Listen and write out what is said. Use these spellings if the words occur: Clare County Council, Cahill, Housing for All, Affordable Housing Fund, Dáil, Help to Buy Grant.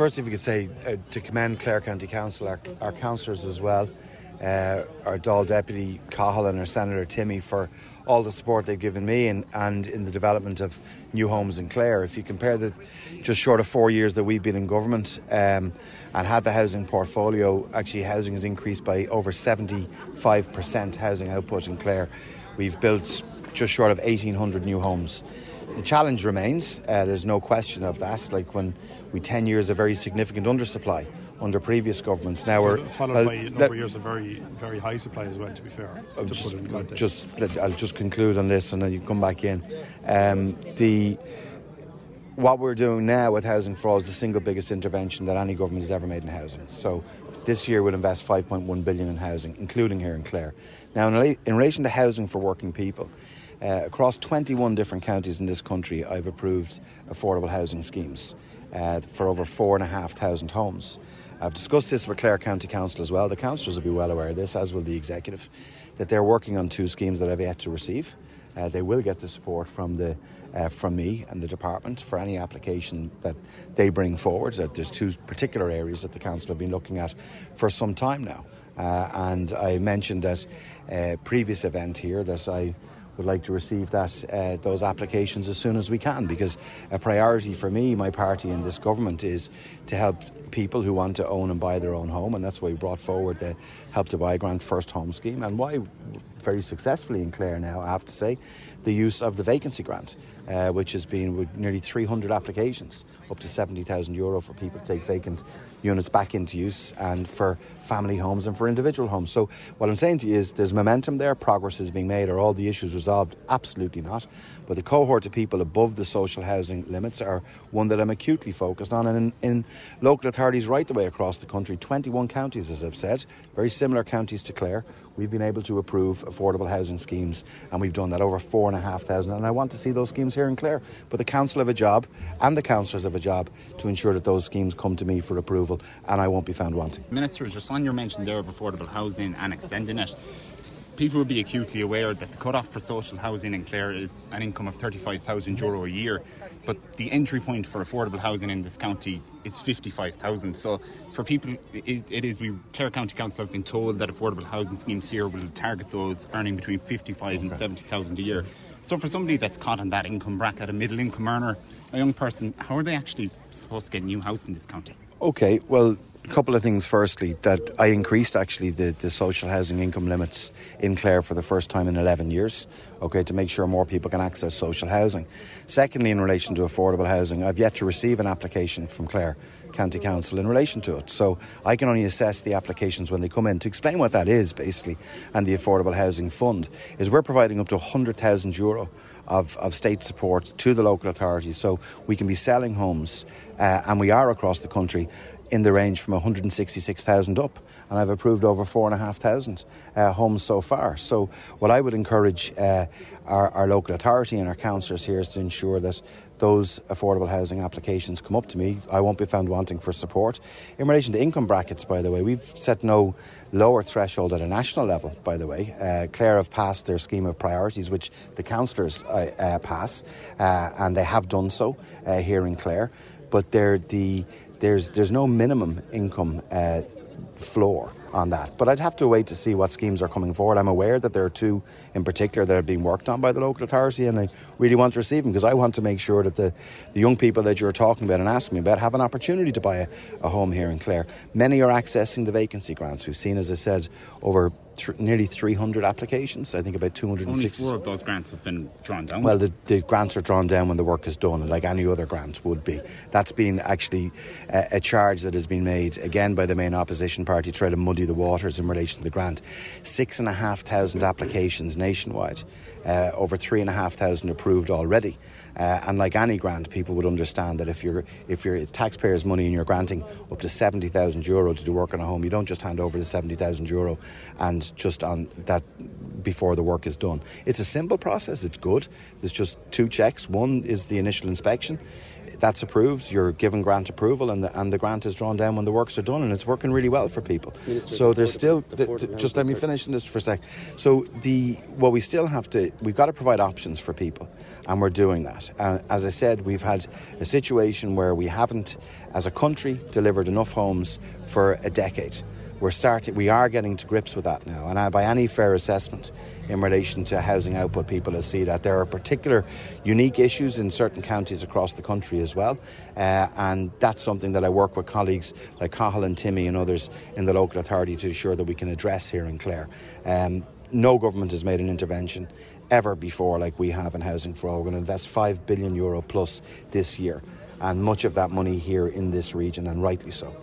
first, if you could say to commend Clare County Council, our councillors as well, our Dáil Deputy Cahill and our Senator Timmy, for all the support they've given me and in the development of new homes in Clare. If you compare the just short of 4 years that we've been in government and had the housing portfolio, actually housing has increased by over 75% housing output in Clare. We've built just short of 1,800 new homes. The challenge remains, there's no question of that, like when we 10 years of very significant undersupply under previous governments. Now we're followed by a number of years of very, very high supply as well, to be fair. I'll just conclude on this and then you come back in. What we're doing now with Housing for All is the single biggest intervention that any government has ever made in housing. So this year we'll invest 5.1 billion in housing, including here in Clare. Now in relation to housing for working people, across 21 different counties in this country, I've approved affordable housing schemes for over 4,500 homes. I've discussed this with Clare County Council as well. The councillors will be well aware of this, as will the executive, that they're working on two schemes that I've yet to receive. They will get the support from me and the department for any application that they bring forward. There's two particular areas that the council have been looking at for some time now. And I mentioned at a previous event here that I would like to receive those applications as soon as we can, because a priority for me, my party and this government, is to help people who want to own and buy their own home, and that's why we brought forward the Help to Buy Grant First Home Scheme, and why very successfully in Clare now, I have to say, the use of the vacancy grant, which has been with nearly 300 applications, up to €70,000 for people to take vacant units back into use, and for family homes and for individual homes. So what I'm saying to you is there's momentum there, progress is being made. Are all the issues resolved? Absolutely not. But the cohort of people above the social housing limits are one that I'm acutely focused on, and in local authorities right the way across the country, 21 counties, as I've said, very similar counties to Clare, we've been able to approve affordable housing schemes, and we've done that over 4,500, and I want to see those schemes here in Clare. But the council have a job, and the councillors have a job, to ensure that those schemes come to me for approval, and I won't be found wanting. Minister, just on your mention there of affordable housing and extending it, people will be acutely aware that the cut-off for social housing in Clare is an income of €35,000 a year, but the entry point for affordable housing in this county is €55,000. So for people, Clare County Council have been told that affordable housing schemes here will target those earning between €55,000 and €70,000 a year. So for somebody that's caught in that income bracket, a middle income earner, a young person, how are they actually supposed to get a new house in this county? Okay, well, a couple of things. Firstly, that I increased actually the social housing income limits in Clare for the first time in 11 years, okay, to make sure more people can access social housing. Secondly, in relation to affordable housing, I've yet to receive an application from Clare County Council in relation to it. So I can only assess the applications when they come in. To explain what that is, basically, and the Affordable Housing Fund, is we're providing up to €100,000 of state support to the local authorities. So we can be selling homes, and we are across the country, in the range from 166,000 up, and I've approved over 4,500 homes so far. So what I would encourage our local authority and our councillors here is to ensure that those affordable housing applications come up to me. I won't be found wanting for support. In relation to income brackets, by the way, we've set no lower threshold at a national level, by the way. Clare have passed their scheme of priorities, which the councillors pass, and they have done so here in Clare. But there's no minimum income floor on that. But I'd have to wait to see what schemes are coming forward. I'm aware that there are two in particular that are being worked on by the local authority, and I really want to receive them, because I want to make sure that the young people that you're talking about and asking me about have an opportunity to buy a home here in Clare. Many are accessing the vacancy grants. We've seen, as I said, over nearly 300 applications. I think about 260. Only 4 of those grants have been drawn down. Well, the grants are drawn down when the work is done, like any other grant would be. That's been actually a charge that has been made, again, by the main opposition party, trying to muddy the waters in relation to the grant. 6,500 applications nationwide, over 3,500 approved already. And like any grant, people would understand that if you're taxpayers' money and you're granting up to €70,000 to do work on a home, you don't just hand over the €70,000 and just on that before the work is done. It's a simple process. It's good. There's just 2 checks. One is the initial inspection. that's approved, you're given grant approval, and the grant is drawn down when the works are done, and it's working really well for people. Minister, so there's still, just let me finish this for a sec. So we've got to provide options for people, and we're doing that. As I said, we've had a situation where we haven't, as a country, delivered enough homes for a decade. We are getting to grips with that now, and by any fair assessment in relation to housing output, people will see that there are particular unique issues in certain counties across the country as well, and that's something that I work with colleagues like Cahill and Timmy and others in the local authority to ensure that we can address here in Clare. No government has made an intervention ever before like we have in Housing for All. We're going to invest €5 billion plus this year, and much of that money here in this region, and rightly so.